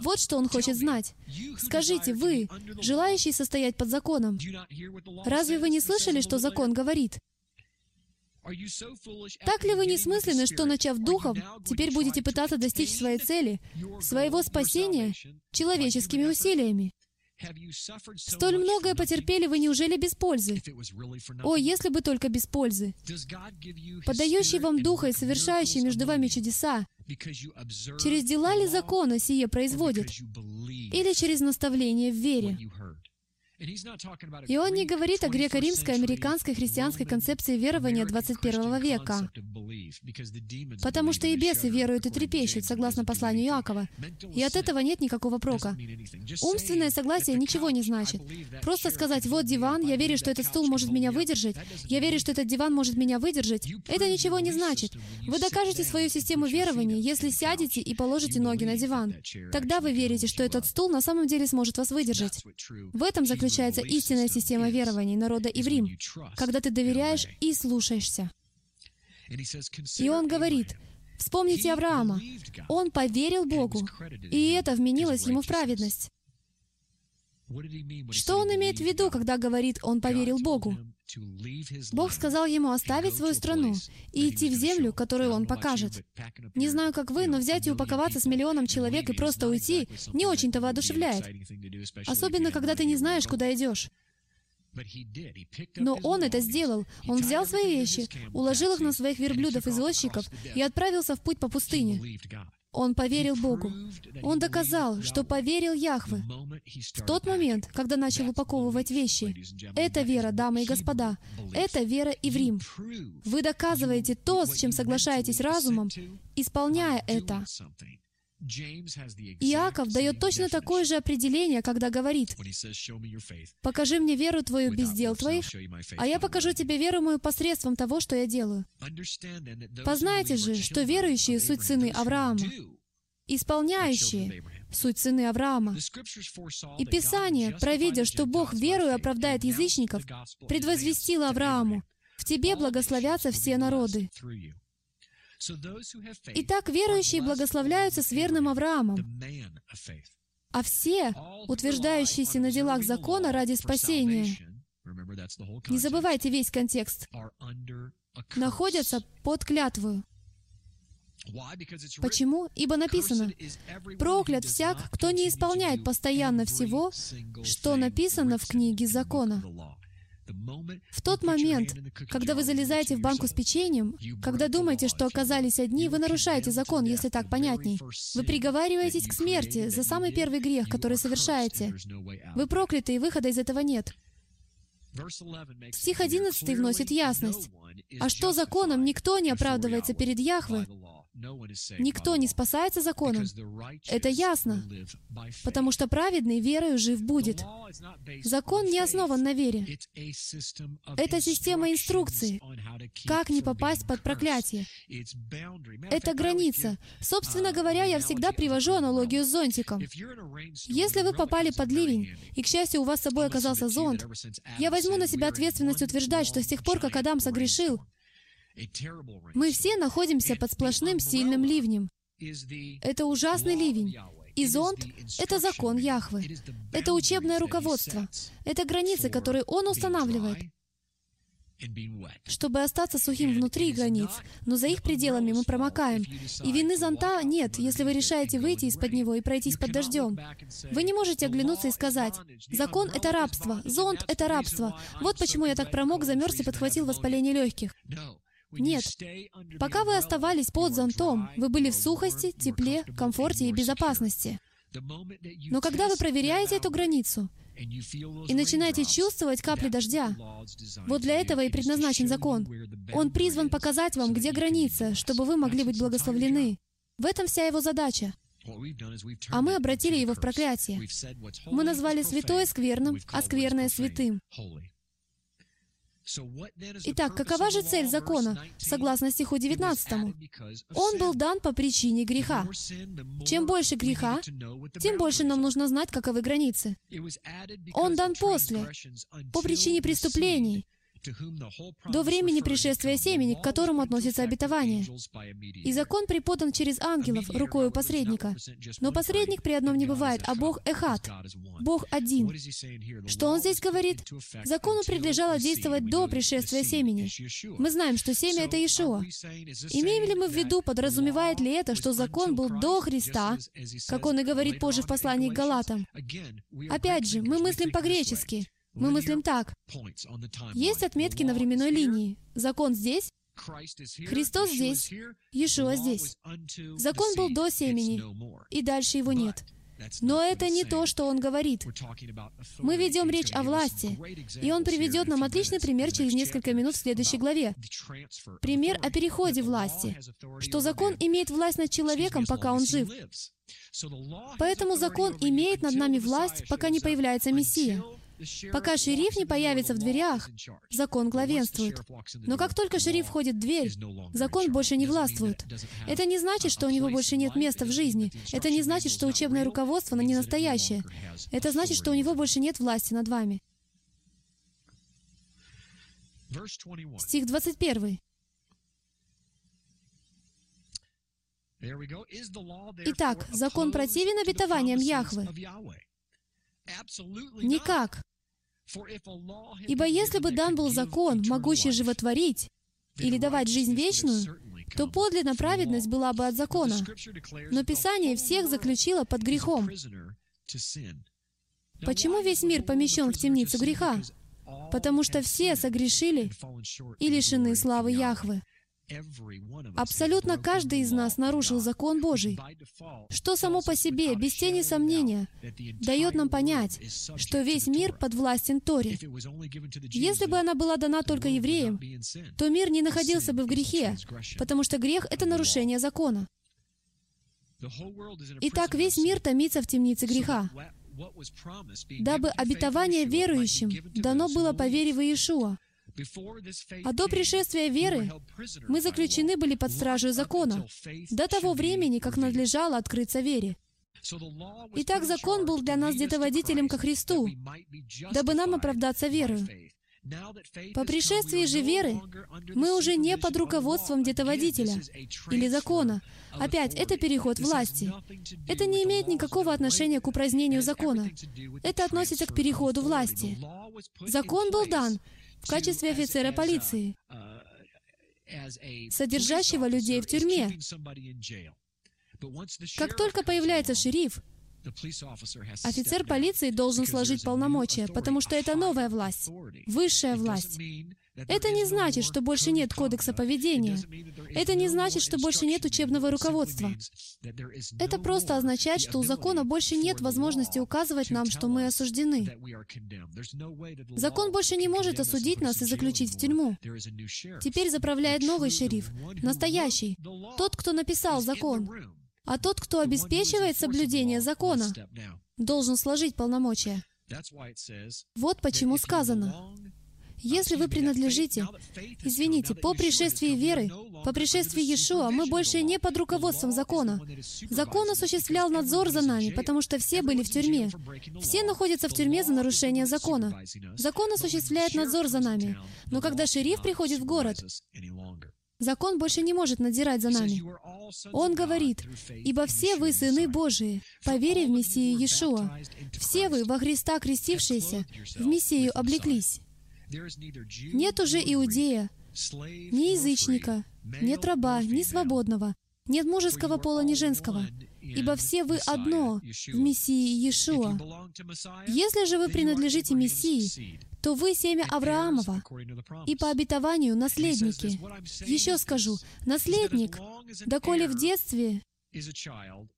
Вот что он хочет знать. Скажите, вы, желающие состоять под законом, разве вы не слышали, что закон говорит? Так ли вы несмысленны, что, начав духом, теперь будете пытаться достичь своей цели, своего спасения, человеческими усилиями? Столь многое потерпели вы, неужели без пользы? О, если бы только без пользы! Подающий вам Духа и совершающий между вами чудеса, через дела ли закона сие производит? Или через наставление в вере? И он не говорит о греко-римской, американской, христианской концепции верования 21 века, потому что и бесы веруют и трепещут, согласно посланию Иакова, и от этого нет никакого прока. Умственное согласие ничего не значит. Просто сказать: «Вот диван, я верю, что этот стул может меня выдержать, я верю, что этот диван может меня выдержать», это ничего не значит. Вы докажете свою систему верования, если сядете и положите ноги на диван. Тогда вы верите, что этот стул на самом деле сможет вас выдержать. В этом заключается истинная система верований народа Иврим, когда ты доверяешь и слушаешься. И он говорит: «Вспомните Авраама. Он поверил Богу, и это вменилось ему в праведность». Что он имеет в виду, когда говорит «он поверил Богу»? Бог сказал ему оставить свою страну и идти в землю, которую он покажет. Не знаю, как вы, но взять и упаковаться с миллионом человек и просто уйти не очень-то воодушевляет. Особенно, когда ты не знаешь, куда идешь. Но он это сделал. Он взял свои вещи, уложил их на своих верблюдов-извозчиков и отправился в путь по пустыне. Он поверил Богу. Он доказал, что поверил Яхве в тот момент, когда начал упаковывать вещи. Это вера, дамы и господа. Это вера Иврим. Вы доказываете то, с чем соглашаетесь разумом, исполняя это. Иаков дает точно такое же определение, когда говорит: «Покажи мне веру твою без дел твоих, а я покажу тебе веру мою посредством того, что я делаю». Познайте же, что верующие — суть сыны Авраама, исполняющие — суть сыны Авраама. И Писание, провидя, что Бог верою оправдает язычников, предвозвестило Аврааму: «В тебе благословятся все народы». Итак, верующие благословляются с верным Авраамом, а все, утверждающиеся на делах закона ради спасения, не забывайте весь контекст, находятся под клятвою. Почему? Ибо написано: «Проклят всяк, кто не исполняет постоянно всего, что написано в книге закона». В тот момент, когда вы залезаете в банку с печеньем, когда думаете, что оказались одни, вы нарушаете закон, если так понятней. Вы приговариваетесь к смерти за самый первый грех, который совершаете. Вы прокляты, и выхода из этого нет. Стих 11 вносит ясность. А что законом никто не оправдывается перед Яхве, Никто не спасается законом. Это ясно, потому что праведный верою жив будет. Закон не основан на вере. Это система инструкций, как не попасть под проклятие. Это граница. Собственно говоря, я всегда привожу аналогию с зонтиком. Если вы попали под ливень, и, к счастью, у вас с собой оказался зонт, я возьму на себя ответственность утверждать, что с тех пор, как Адам согрешил, мы все находимся под сплошным сильным ливнем. Это ужасный ливень. И зонт — это закон Яхве. Это учебное руководство. Это границы, которые он устанавливает, чтобы остаться сухим внутри границ, но за их пределами мы промокаем. И вины зонта нет, если вы решаете выйти из-под него и пройтись под дождем. Вы не можете оглянуться и сказать: «Закон — это рабство, зонт — это рабство. Вот почему я так промок, замерз и подхватил воспаление легких». Нет. Пока вы оставались под зонтом, вы были в сухости, тепле, комфорте и безопасности. Но когда вы проверяете эту границу и начинаете чувствовать капли дождя, вот для этого и предназначен закон. Он призван показать вам, где граница, чтобы вы могли быть благословлены. В этом вся его задача. А мы обратили его в проклятие. Мы назвали святое скверным, а скверное святым. Итак, какова же цель закона, согласно стиху 19? Он был дан по причине греха. Чем больше греха, тем больше нам нужно знать, каковы границы. Он дан после, по причине преступлений, до времени пришествия семени, к которому относится обетование. И закон преподан через ангелов, рукою посредника. Но посредник при одном не бывает, а Бог эхад, Бог один. Что он здесь говорит? Закону предлежало действовать до пришествия семени. Мы знаем, что семя — это Йешуа. Имеем ли мы в виду, подразумевает ли это, что закон был до Христа, как он и говорит позже в послании к Галатам? Опять же, мы мыслим по-гречески. Мы мыслим так. Есть отметки на временной линии. Закон здесь, Христос здесь, Йешуа здесь. Закон был до семени, и дальше его нет. Но это не то, что он говорит. Мы ведем речь о власти, и он приведет нам отличный пример через несколько минут в следующей главе. Пример о переходе власти, что закон имеет власть над человеком, пока он жив. Поэтому закон имеет над нами власть, пока не появляется Мессия. Пока шериф не появится в дверях, закон главенствует. Но как только шериф входит в дверь, закон больше не властвует. Это не значит, что у него больше нет места в жизни. Это не значит, что учебное руководство не настоящее. Это значит, что у него больше нет власти над вами. Стих 21. Итак, закон противен обетованиям Яхве? Никак. Ибо если бы дан был закон, могущий животворить или давать жизнь вечную, то подлинно праведность была бы от закона. Но Писание всех заключило под грехом. Почему весь мир помещен в темницу греха? Потому что все согрешили и лишены славы Яхве. Абсолютно каждый из нас нарушил закон Божий, что само по себе, без тени сомнения, дает нам понять, что весь мир подвластен Торе. Если бы она была дана только евреям, то мир не находился бы в грехе, потому что грех — это нарушение закона. Итак, весь мир томится в темнице греха, дабы обетование верующим дано было по вере в Йешуа. А до пришествия веры мы заключены были под стражу закона, до того времени, как надлежало открыться вере. Итак, закон был для нас детоводителем ко Христу, дабы нам оправдаться верою. По пришествии же веры мы уже не под руководством детоводителя или закона. Опять, это переход власти. Это не имеет никакого отношения к упразднению закона. Это относится к переходу власти. Закон был дан в качестве офицера полиции, содержащего людей в тюрьме. Как только появляется шериф, Офицер полиции должен сложить полномочия, потому что это новая власть, высшая власть. Это не значит, что больше нет кодекса поведения. Это не значит, что больше нет учебного руководства. Это просто означает, что у закона больше нет возможности указывать нам, что мы осуждены. Закон больше не может осудить нас и заключить в тюрьму. Теперь заправляет новый шериф, настоящий, тот, кто написал закон. А тот, кто обеспечивает соблюдение закона, должен сложить полномочия. Вот почему сказано: «Если вы принадлежите, по пришествии веры, по пришествии Иешуа, мы больше не под руководством закона. Закон осуществлял надзор за нами, потому что все были в тюрьме. Все находятся в тюрьме за нарушение закона. Закон осуществляет надзор за нами. Но когда шериф приходит в город, закон больше не может надзирать за нами. Он говорит: «Ибо все вы сыны Божии, по вере в Мессию Иешуа. Все вы, во Христа крестившиеся, в Мессию облеклись». Нет уже иудея, ни язычника, нет раба, ни свободного, нет мужеского пола, ни женского, ибо все вы одно в Мессии Иешуа. Если же вы принадлежите Мессии, то вы семя Авраамова, и по обетованию наследники». Еще скажу, наследник, доколе в детстве,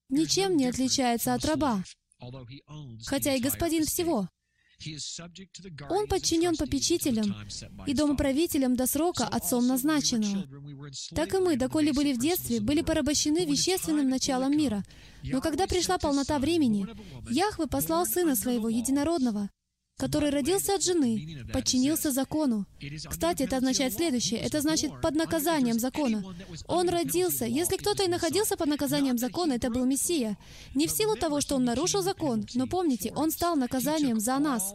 ничем не отличается от раба, хотя и господин всего. Он подчинен попечителям и домоправителям до срока отцом назначенного. Так и мы, доколе были в детстве, были порабощены вещественным началом мира. Но когда пришла полнота времени, Яхве послал Сына Своего, Единородного, который родился от жены, подчинился закону. Кстати, это означает следующее. Это значит «под наказанием закона». Он родился. Если кто-то и находился под наказанием закона, это был Мессия. Не в силу того, что он нарушил закон, но помните, он стал наказанием за нас.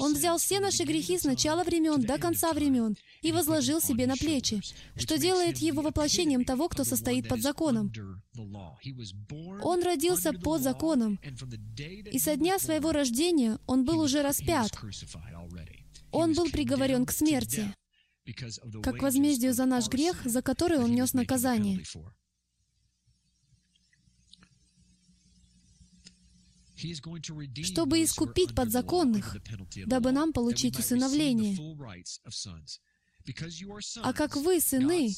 Он взял все наши грехи с начала времен до конца времен и возложил себе на плечи, что делает его воплощением того, кто состоит под законом. Он родился под законом, и со дня своего рождения он был уже распят. Он был приговорен к смерти, как возмездию за наш грех, за который он нес наказание. Чтобы искупить подзаконных, дабы нам получить усыновление. А как вы сыны,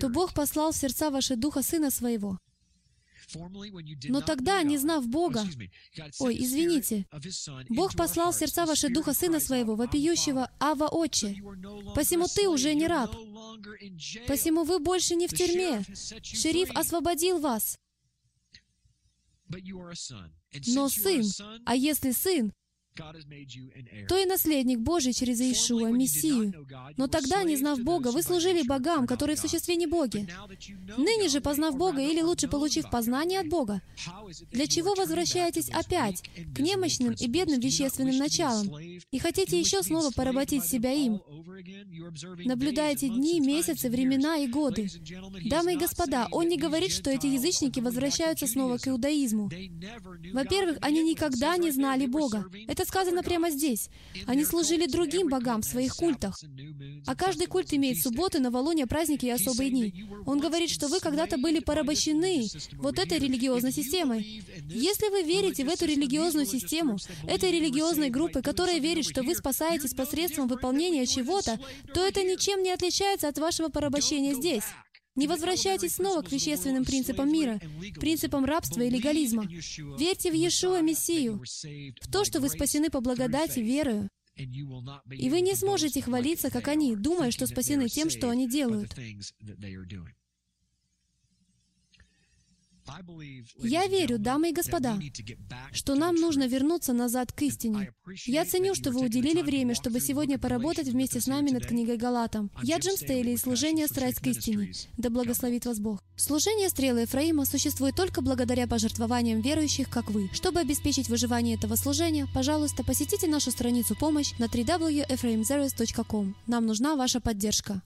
то Бог послал в сердца ваши Духа Сына Своего. Но тогда, не знав Бога... Ой, извините. Бог послал в сердца ваши Духа Сына Своего, вопиющего «Ава, Отче». Посему ты уже не раб. Посему вы больше не в тюрьме. Шериф освободил вас. Но сын, а если сын, то и наследник Божий через Иешуа Мессию. Но тогда, не знав Бога, вы служили богам, которые в существе не боги. Ныне же, познав Бога, или лучше получив познание от Бога, для чего возвращаетесь опять к немощным и бедным вещественным началам и хотите еще снова поработить себя им? Наблюдаете дни, месяцы, времена и годы. Дамы и господа, он не говорит, что эти язычники возвращаются снова к иудаизму. Во-первых, они никогда не знали Бога. Это сказано прямо здесь. Они служили другим богам в своих культах. А каждый культ имеет субботы, новолуние, праздники и особые дни. Он говорит, что вы когда-то были порабощены вот этой религиозной системой. Если вы верите в эту религиозную систему, этой религиозной группы, которая верит, что вы спасаетесь посредством выполнения чего-то, то это ничем не отличается от вашего порабощения здесь. Не возвращайтесь снова к вещественным принципам мира, принципам рабства и легализма. Верьте в Иешуа Мессию, в то, что вы спасены по благодати, верою. И вы не сможете хвалиться, как они, думая, что спасены тем, что они делают. Я верю, дамы и господа, что нам нужно вернуться назад к истине. Я ценю, что вы уделили время, чтобы сегодня поработать вместе с нами над книгой Галатам. Я Джим Стейли и служение «Страсть к истине». Да благословит вас Бог. Служение «Стрелы Ефраима» существует только благодаря пожертвованиям верующих, как вы. Чтобы обеспечить выживание этого служения, пожалуйста, посетите нашу страницу «Помощь» на www.efraimzeros.com. Нам нужна ваша поддержка.